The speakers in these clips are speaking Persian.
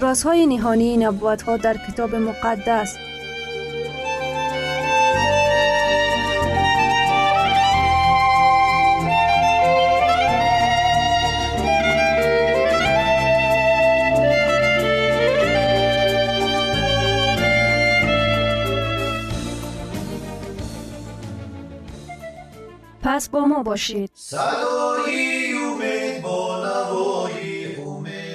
رازهای نهانی نبوت‌ها در کتاب مقدس. پس با ما باشید. صدای امید با نوای امید.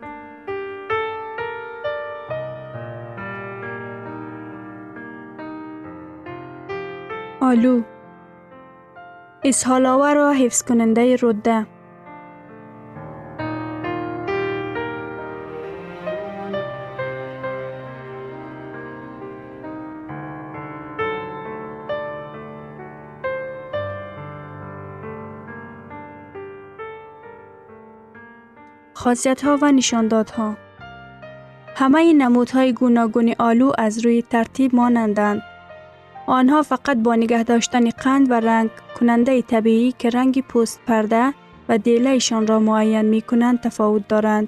آلو، اسهالاور و حفظ کننده روده. خاصیت‌ها و نشاندادها. همه نمودهای گوناگون آلو از روی ترتیب مانندند. آنها فقط با نگه داشتن قند و رنگ کننده طبیعی که رنگ پوست، پرده و دیله‌شان را معین می کنند تفاوت دارند.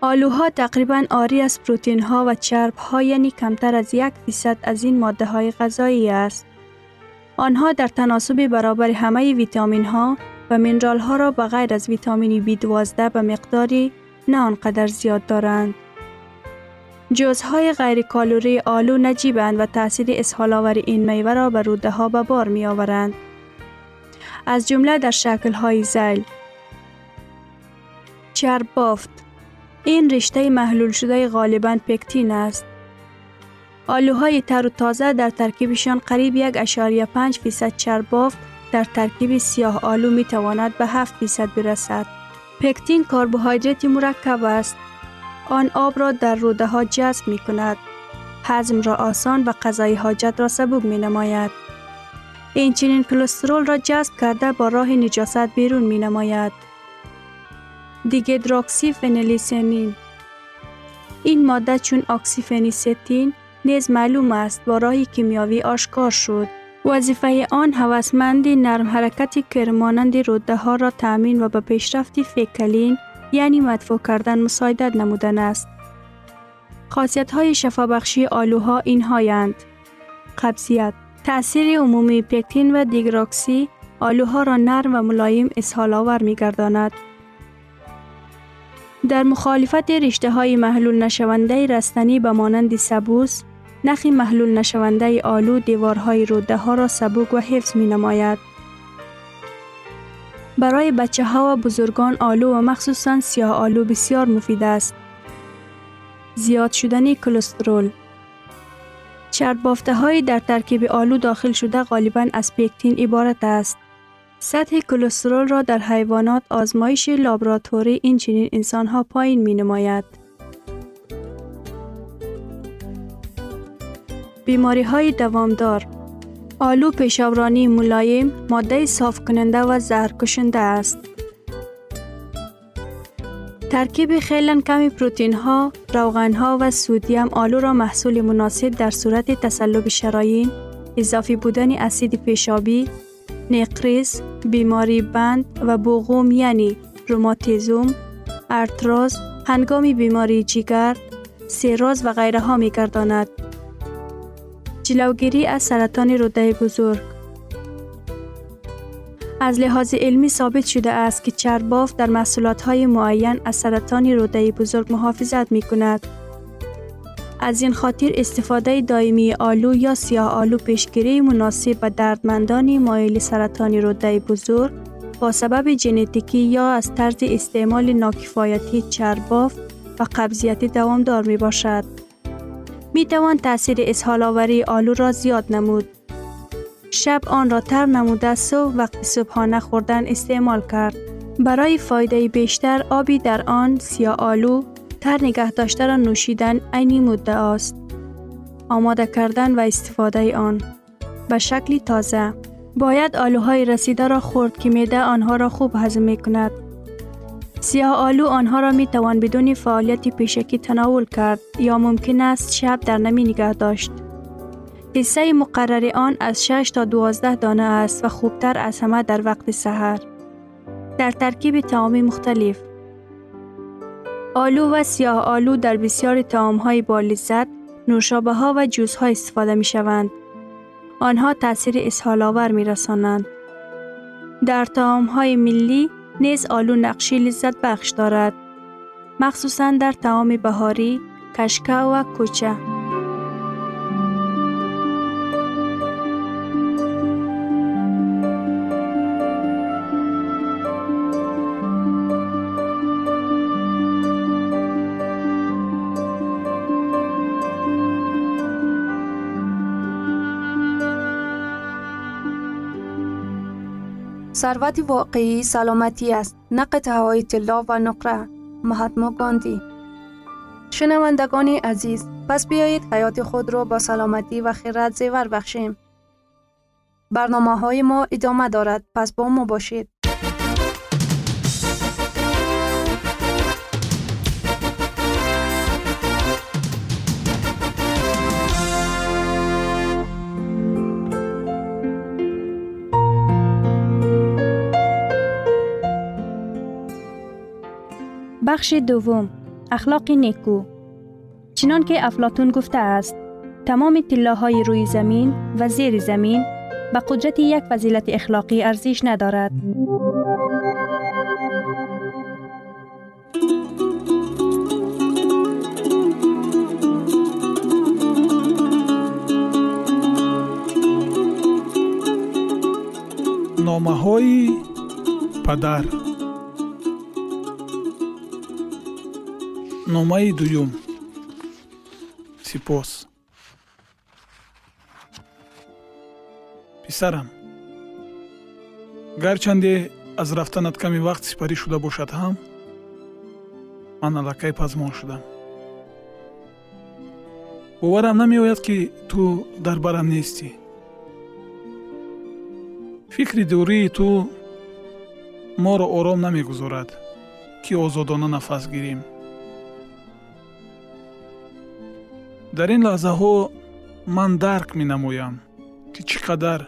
آلوها تقریباً عاری از پروتئین ها و چرب ها، یعنی کمتر از 1% از این ماده های غذایی است. آنها در تناسب برابر همه ویتامین ها و مینرال ها را به غیر از ویتامین B12 به مقداری نه آنقدر زیاد دارند. جزهای غیر کالری آلو نجیبند و تاثیر اسهال‌آور این میوه را بر روده ها به بار می آورند، از جمله در شکل های ذیل. چرب بافت، این رشته محلول شده غالباً پکتین است. آلوهای تر و تازه در ترکیبشان قریب 1.5% چرب بافت در ترکیب سیاه آلو می تواند به 7% برسد. پکتین کربوهیدرات مرکب است. آن آب را در روده ها جذب می کند. هضم را آسان و غذای حاجت را سبک می نماید. این چنین کلسترول را جذب کرده با راه نجاست بیرون می نماید. دیگدراکسی فنیلیسنین این ماده چون اکسیفنیستین نیز معلوم است با راه کیمیاوی آشکار شد. وظیفه آن هوسمندی نرم حرکتی کرمانند روده ها را تامین و به پیشرفت فیکلین یعنی مدفوع کردن مساعدت نمودن است. خاصیت های شفابخشی آلوها اینهایند: قبضیت، تأثیر عمومی پکتین و دیگراکسی آلوها را نرم و ملایم اسهال آور می گرداند. در مخالفت رشته های محلول نشونده رستنی به مانند سبوس، نخی محلول نشونده آلو دیوارهای روده ها را سبک و حفظ می نماید. برای بچه ها و بزرگان آلو و مخصوصاً سیاه آلو بسیار مفید است. زیاد شدن کلسترول چرب بافته های در ترکیب آلو داخل شده غالباً از پکتین عبارت است. سطح کلسترول را در حیوانات آزمایش لابراتوری این چنین انسان ها پایین می نماید. بیماری های دوامدار آلو پیشاورانی ملایم، ماده صاف کننده و زهرکشنده است. ترکیب خیلی کمی پروتین ها، روغن ها و سودیم آلو را محصول مناسب در صورت تسلب شرايین، اضافی بودن اسید پیشابی، نقریس، بیماری بند و بوغوم یعنی روماتیزم، ارتراز، هنگام بیماری جیگر، سیراز و غیره ها می گرداند. جلوگیری از سرطان روده بزرگ از لحاظ علمی ثابت شده است که چرباف در محصولات‌های معین از سرطان روده بزرگ محافظت می‌کند. از این خاطر استفاده دائمی آلو یا سیاه آلو پیشگیری مناسب و دردمندان مایل سرطان روده بزرگ با سبب ژنتیکی یا از طرز استعمال ناکفایتی چرباف و قبضیت دوامدار می‌باشد. می توان تأثیر اسهال آوری آلو را زیاد نمود. شب آن را تر نموده صبح وقت صبحانه خوردن استعمال کرد. برای فایده بیشتر آبی در آن سیاه آلو تر نگه داشته را نوشیدن عینی مدعا است. آماده کردن و استفاده آن به شکلی تازه باید آلوهای رسیده را خورد که معده آنها را خوب هضم می کند. سیاه آلو آنها را می توان بدون فعالیت پیشکی تناول کرد یا ممکن است شب در نمی نگه داشت. حصه مقرر آن از 6 تا 12 دانه است و خوبتر از همه در وقت سحر. در ترکیب طعام مختلف آلو و سیاه آلو در بسیاری طعام های با لذت، نوشابه ها و جوس ها استفاده می شوند. آنها تاثیر اسهال آور می رسانند. در طعام های ملی نیز آلو نقشی لذت بخش دارد، مخصوصاً در طعام بهاری، کشکه و کوچه. ثروت واقعی سلامتی است، نه قطعه‌های طلا و نقره. مهاتما گاندی. شنوندگان عزیز، پس بیایید حیات خود را با سلامتی و خیرات زیور بخشیم. برنامه‌های ما ادامه دارد، پس با ما باشید. بخش دوم، اخلاق نیکو. چنان که افلاطون گفته است، تمام طلاهای روی زمین و زیر زمین به قدرت یک فضیلت اخلاقی ارزش ندارد. نامه‌های پدر. نامه دوم، سپاس. پسرم، گرچنده از رفتنت کمی وقت سپری شده باشد هم، من علاقه پزمان شدم. باورم نمیآید که تو در برم نیستی. فکر دوری تو ما را آرام نمیگذارد که آزادانه نفس گیریم. در این لحظه ها من درک می نمویم که چقدر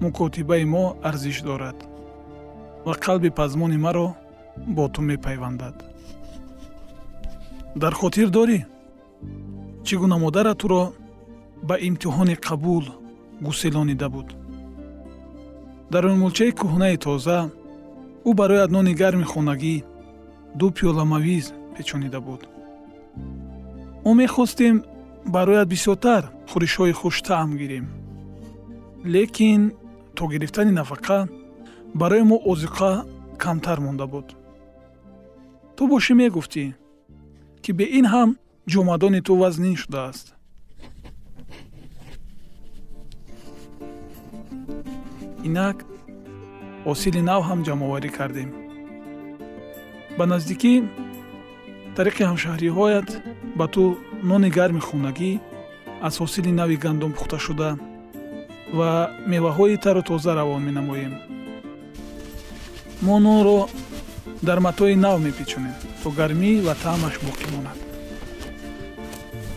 مکاتبه ما ارزش دارد و قلب پزمان ما را با تو می پیوندد. در خاطر داری چگونه مادرت تو را به امتحان قبول گسلانیده بود؟ در اون ملچه کهنه تازه او برایت نان گرم خونگی 2 پیاله مویز پیچانیده بود. ما میخواستیم برایت بسیارتر خورش های خوش طعم گیریم، لیکن تا گرفتن نفقه برای ما آذوقه کمتر مونده بود. تو باشی میگفتی که به این هم جامدان تو وزنین شده است. اینک حاصل نو هم جمع‌آوری کردیم. به نزدیکی طریق همشهری هایت به تو نان گرم خونگی از حاصل نوی گندم پخته شده و میوه های تر و تازه روان می نماییم. ما نان را در متای نو می پیچونیم تا گرمی و طعمش باقی ماند.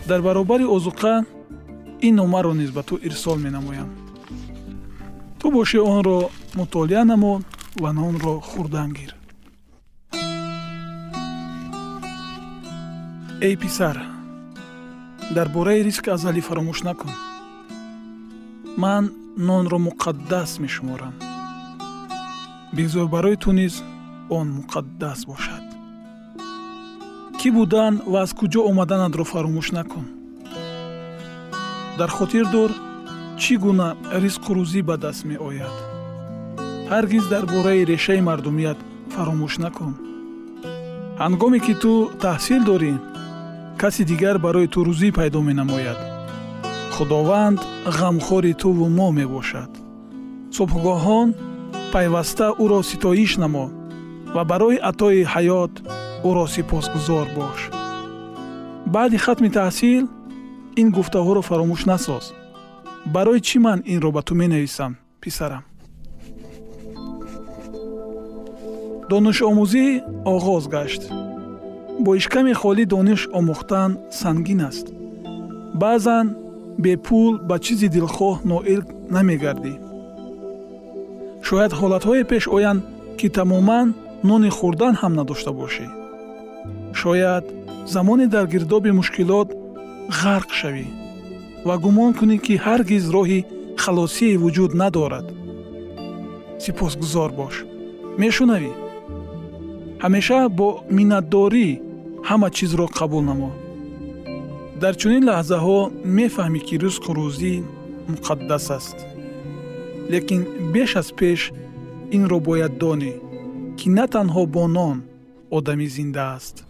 در برابر آذوقه این نامه را نیز به تو ارسال می نمایم. تو باشی آن را مطالعه نما و نان را خوردن گیر. ای پسر، در باره ریسک ازالی فراموش نکن. من نان را مقدس می شمارم. بگذار برای تو نیز آن مقدس باشد. کی بودن و از کجا آمدنت را فراموش نکن. در خاطر دار چگونه ریسک و روزی به دست می آید. هرگز در باره ریشه مردمیت فراموش نکن. هنگامی که تو تحصیل داری، کسی دیگر برای تو روزی پیدا می نماید. خداوند غمخوری تو و ما می باشد. صبحگاهان پیوسته او را ستایش نما و برای عطای حیات او را سپاسگزار باش. بعد ختم تحصیل این گفته ها را فراموش نساز. برای چی من این را به تو می نویسم پسرم؟ دانش آموزی آغاز گشت. با اشکم خالی دانش آموختن سنگین است. بعضاً به پول به چیزی دلخواه نائل نمیگردی. شاید حالتهای پیش آیند که تماماً نان خوردن هم نداشته باشی. شاید زمانی در گرداب مشکلات غرق شوی و گمان کنی که هرگز راهی خلاصی وجود ندارد. سپاسگزار باش. میشنوی؟ همیشه با منتداری همه چیز را قبول نما. در چنین لحظه ها میفهمی که رزق و روزی مقدس است. لیکن بیش از پیش این را باید دانی که نه تنها با نان آدمی زنده است.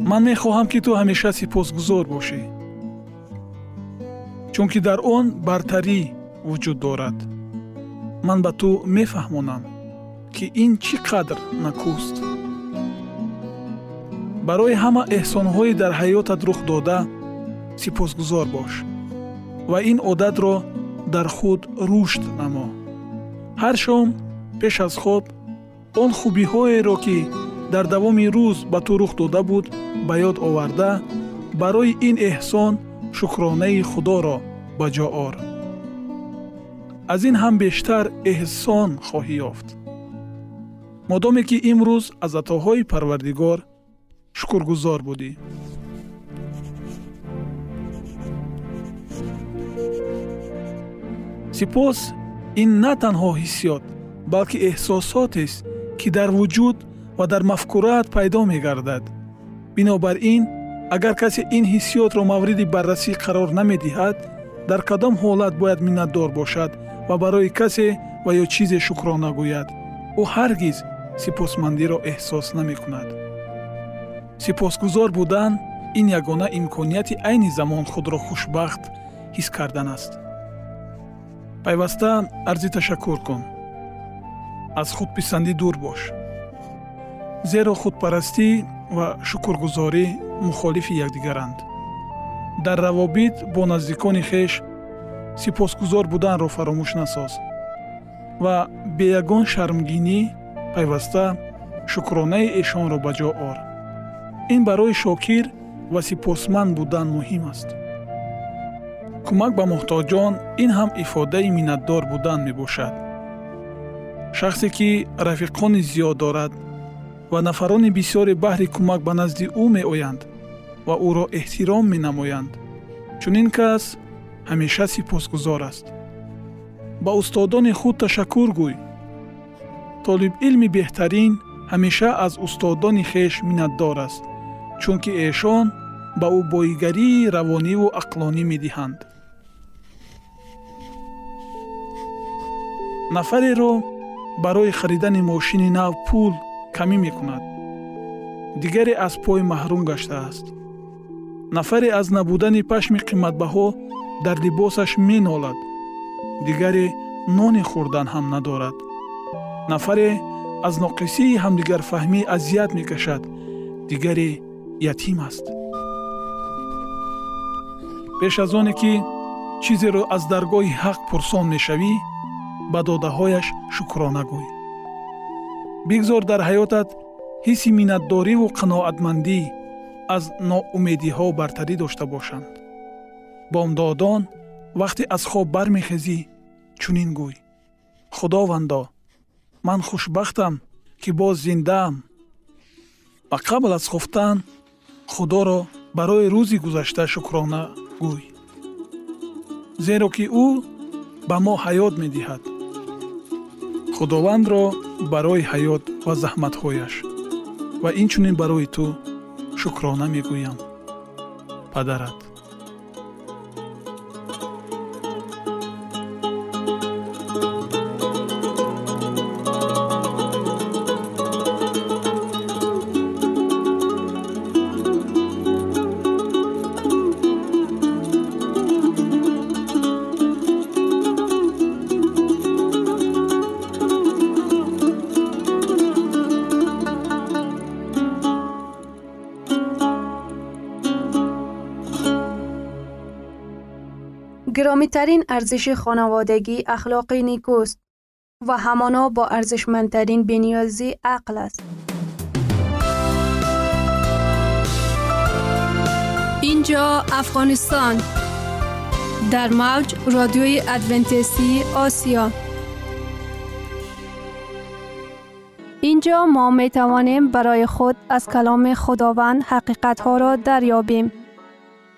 من میخواهم که تو همیشه سپاسگزار باشی، چون که در آن برتری وجود دارد. من به تو میفهمانم که این چقدر نکوست. برای همه احسانهای در حیاتت رخ داده سپاسگزار باش و این عادت را در خود رشد نما. هر شام پیش از خواب آن خوبی‌هایی را که در دوام روز به تو رخ داده بود به یاد آورده برای این احسان شکرانه خدا را به جا آر. از این هم بیشتر احسان خواهی یافت. مادامی که امروز از عطاهای پروردگار شکرگزار بودی. سپاس این نه تنها حسیات بلکه احساسات است که در وجود و در مفکورات پیدا می گردد. بنابراین اگر کسی این حسیات را مورد بررسی قرار نمی دهد، در کدام حالت باید منتدار باشد و برای کسی و یا چیز شکرانه گوید؟ او هرگز سپاسمندی را احساس نمی کند. سپاسگزار بودن این یگانه امکانیت عین زمان خود را خوشبخت حس کردن است. پیوسته عرض تشکر کن. از خودپسندی دور باش، زیرا خودپرستی و شکرگزاری مخالف یکدیگرند. در روابط با نزدیکان خویش سپاسگزار بودن را فراموش نساز و به یگان شرمگینی پیوسته شکرانه ایشان را به جا آر. این برای شاکر و سپاسمند بودن مهم است. کمک به محتاجان این هم افاده منتدار بودن می باشد. شخصی که رفیقان زیاد دارد و نفران بسیار بهر کمک به نزد او می آیند و او را احترام می نمایند، چون این کس همیشه سپاسگزار است. با استادان خود تشکر گوی. طالب علم بهترین همیشه از استادان خویش منتدار است، چون که ایشان با او بایگری روانی و عقلانی می دهند. نفری را برای خریدن ماشین نو پول کمی می کند. دیگری از پای محروم گشته است. نفری از نبودن پشم قیمتبها در لباسش می نالد. دیگری نان خوردن هم ندارد. نفری از ناقصی همدیگر فهمی اذیت می کشد. دیگری یتیم است. پیش از آنی که چیزی را از درگاه حق پرسان میشوی، به داده‌هایش شکرانه گوی. بگذار در حیاتت حس منتداری و قناعتمندی از ناامیدی‌ها برتری داشته باشند. بامدادان وقتی از خواب برمیخیزی چنین گوی: خداوندا، من خوشبختم که باز زنده‌ام. و قبل از خفتن خدا را برای روزی گذشته شکرانه گوی، زیرا که او به ما حیات می دهد. خداوند را برای حیات و زحمت‌هایش و اینچنین برای تو شکرانه می گویم. پدرت. گرامی‌ترین ارزش خانوادگی اخلاق نیکوست و همانا با ارزشمندترین بنیازی عقل است. اینجا افغانستان در موج رادیوی ادونتیستی آسیا. اینجا ما می توانیم برای خود از کلام خداوند حقیقت‌ها را دریابیم.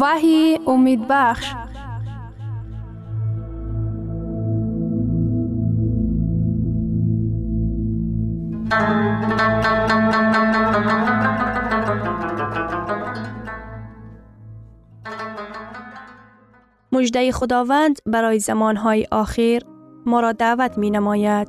وحی امید بخش. مژده خداوند برای زمانهای آخر ما را دعوت می نماید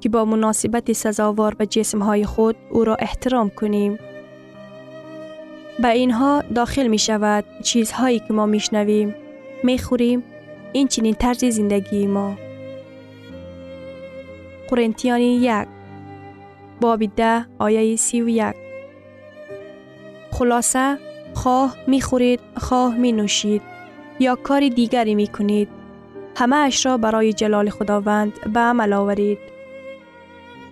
که با مناسبت سزاوار به جسمهای خود او را احترام کنیم. به اینها داخل می شود چیزهایی که ما می شنویم، می خوریم، این چنین طرز زندگی ما. قرنتیانی 1 باب 10 آیه 31. خلاصه، خواه می خورید، خواه می نوشید یا کار دیگری می کنید، همه اش را برای جلال خداوند به عمل آورید.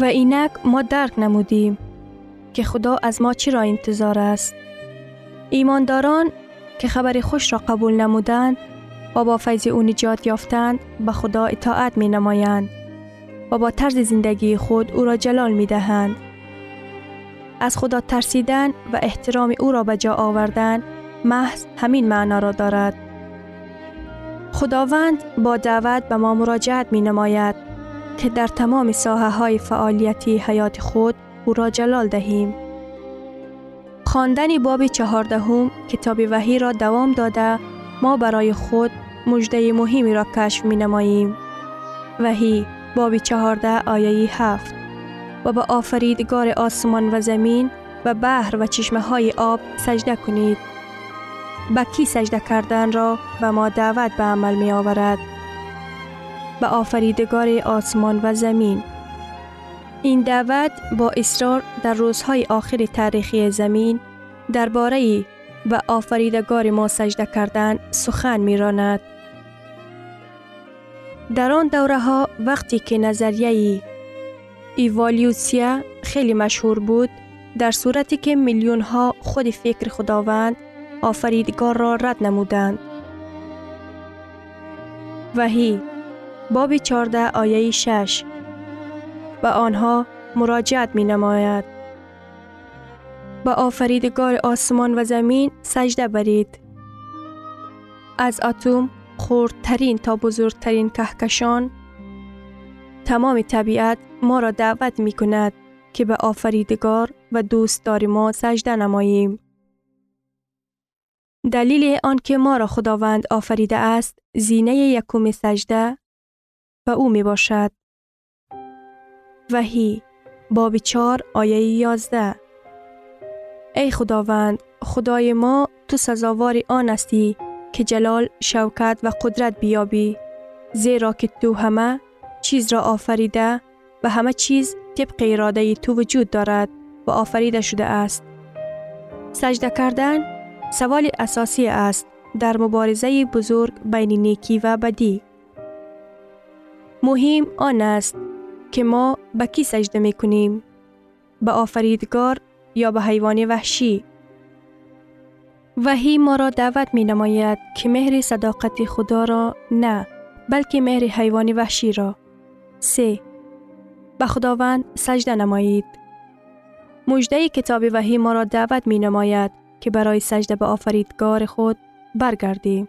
و اینک ما درک نمودیم که خدا از ما چی را انتظار است. ایمانداران که خبر خوش را قبول نمودند و با فیض او نجات یافتند به خدا اطاعت می نمایند و با طرز زندگی خود او را جلال می دهند. از خدا ترسیدن و احترام او را به جا آوردن محض همین معنا را دارد. خداوند با دعوت به ما مراجعت می نماید که در تمام ساحه های فعالیتی حیات خود او را جلال دهیم. خواندن باب 14 کتاب وحی را دوام داده ما برای خود مژده مهمی را کشف می نماییم. وحی باب 14 آیه 7. و به آفریدگار آسمان و زمین و بحر و چشمه های آب سجده کنید. به کی سجده کردن را به ما دعوت به عمل می آورد؟ به آفریدگار آسمان و زمین. این دعوت با اصرار در روزهای آخر تاریخی زمین درباره و آفریدگار ما سجده کردن سخن می راند. در آن دوره ها وقتی که نظریه ایوالوسیه خیلی مشهور بود، در صورتی که میلیون ها خود فکر خداوند آفریدگار را رد نمودند. وحی باب 14 آیه 6 به آنها مراجعت می نماید. به آفریدگار آسمان و زمین سجده برید. از اتم خردترین تا بزرگترین کهکشان تمام طبیعت ما را دعوت می کند که به آفریدگار و دوستدار ما سجده نماییم. دلیل آنکه ما را خداوند آفریده است زینه یکم سجده و او می باشد. وحی باب 4 آیه 11. ای خداوند خدای ما، تو سزاوار آن هستی که جلال، شوکت و قدرت بیابی، زیرا که تو همه چیز را آفریده و همه چیز طبق اراده تو وجود دارد و آفریده شده است. سجده کردن سوال اساسی است در مبارزه بزرگ بین نیکی و بدی. مهم آن است که ما به کی سجده می کنیم، به آفریدگار یا به حیوان وحشی؟ وحی ما را دعوت می نماید که مهر صداقت خدا را نه، بلکه مهر حیوان وحشی را. 3. به خداوند سجده نمایید. مژده کتاب وحی ما را دعوت می نماید که برای سجده به آفریدگار خود برگردیم.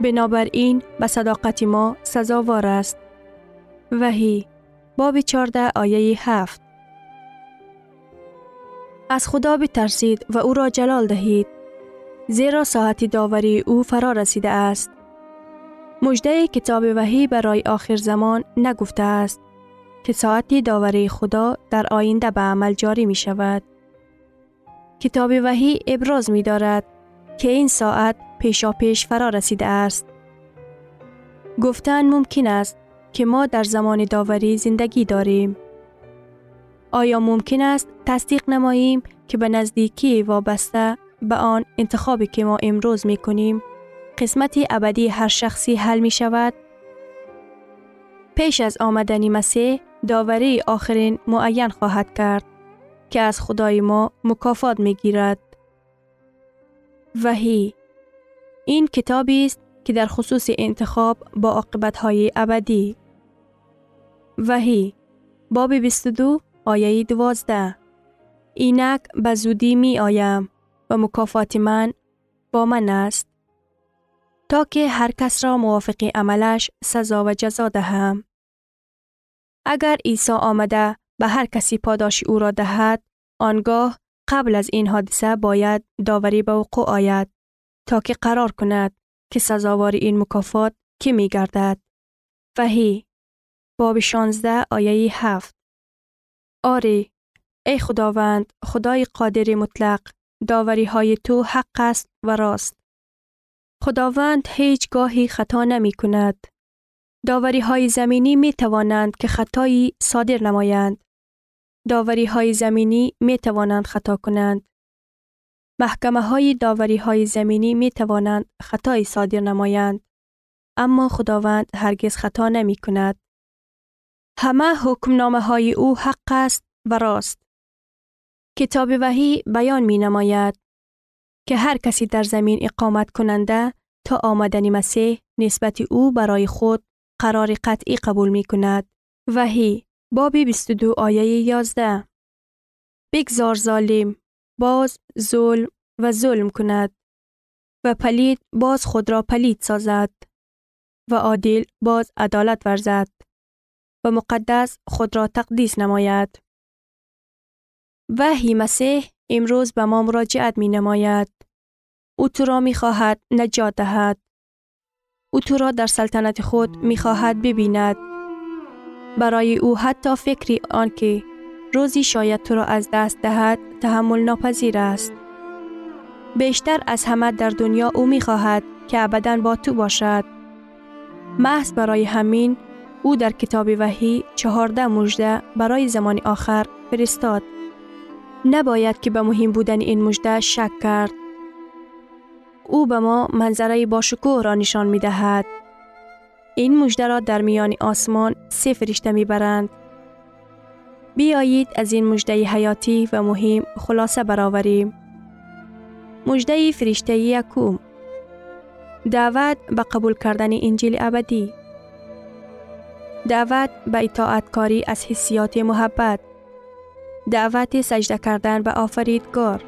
بنابراین به صداقت ما سزاوار است. وحی باب 14 آیه 7. از خدا بترسید و او را جلال دهید، زیرا ساعت داوری او فرا رسیده است. مژده کتاب وحی برای آخر زمان نگفته است که ساعت داوری خدا در آینده به عمل جاری می شود. کتاب وحی ابراز می دارد که این ساعت پیشاپیش فرا رسیده است. گفتن ممکن است که ما در زمان داوری زندگی داریم. آیا ممکن است تصدیق نماییم که به نزدیکی وابسته به آن انتخابی که ما امروز می کنیم قسمت ابدی هر شخصی حل می شود؟ پیش از آمدن مسیح داوری آخرین معین خواهد کرد که از خدای ما مکافات می گیرد. وحی این کتابی است که در خصوص انتخاب با عاقبت‌های ابدی وحی باب 22 آیه 12 اینک به زودی می آیم و مکافات من با من است تا که هر کس را موافق عملش سزا و جزا دهم. اگر عیسی آمده به هر کسی پاداش او را دهد، آنگاه قبل از این حادثه باید داوری به وقوع آید تا که قرار کند که سزاوار این مکافات کی می گردد. وحی باب 16 آیه 7 آری، ای خداوند، خدای قادر مطلق، داوری های تو حق است و راست. خداوند هیچ گاهی خطا نمی کند. داوری های زمینی می توانند که خطایی صادر نمایند. داوری های زمینی می توانند خطا کنند. محکمه های داوری های زمینی می توانند خطایی صادر نمایند. اما خداوند هرگز خطا نمی کند. همه حکمنامه های او حق است و راست. کتاب وحی بیان می نماید که هر کسی در زمین اقامت کننده تا آمدن مسیح نسبت او برای خود قرار قطعی قبول می کند. وحی باب 22 آیه 11 بگذار ظالم باز ظلم و ظلم کند و پلید باز خود را پلید سازد و عادل باز عدالت ورزد و مقدس خود را تقدیس نماید. وحی مسیح امروز به ما مراجعت می نماید. او تو را می خواهد نجات دهد. او تو را در سلطنت خود می خواهد ببیند. برای او حتی فکری آن که روزی شاید تو را از دست دهد تحمل ناپذیر است. بیشتر از همه در دنیا او می خواهد که ابداً با تو باشد. محض برای همین او در کتاب وحی 14 مژده برای زمان آخر فرستاد. نباید که به مهم بودن این مژده شک کرد. او به ما منظره باشکوه را نشان می دهد. این مژده را در میان آسمان 3 فرشته می برند. بیایید از این مژده حیاتی و مهم خلاصه برآوریم. مژده فرشته یکم، دعوت به قبول کردن انجیل ابدی، دعوت به اطاعتکاری از حسیات محبت، دعوت سجده کردن به آفریدگار.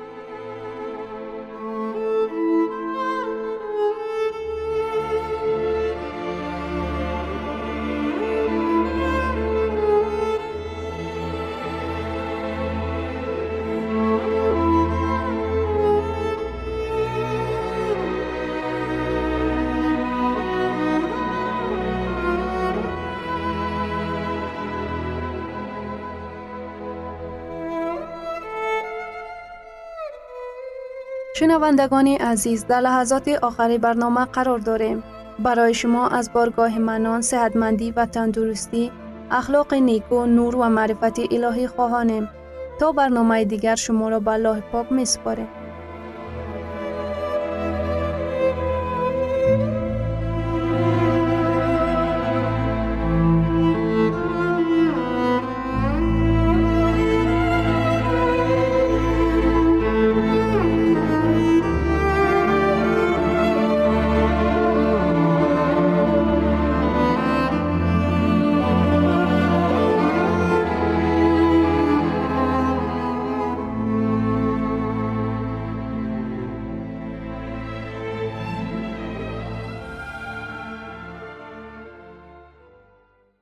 شنوندگان عزیز، در لحظات آخری برنامه قرار داریم. برای شما از بارگاه منان، صحتمندی و تندرستی، اخلاق نیکو، نور و معرفت الهی خواهانیم. تا برنامه دیگر شما را به الله پاک می‌سپاریم.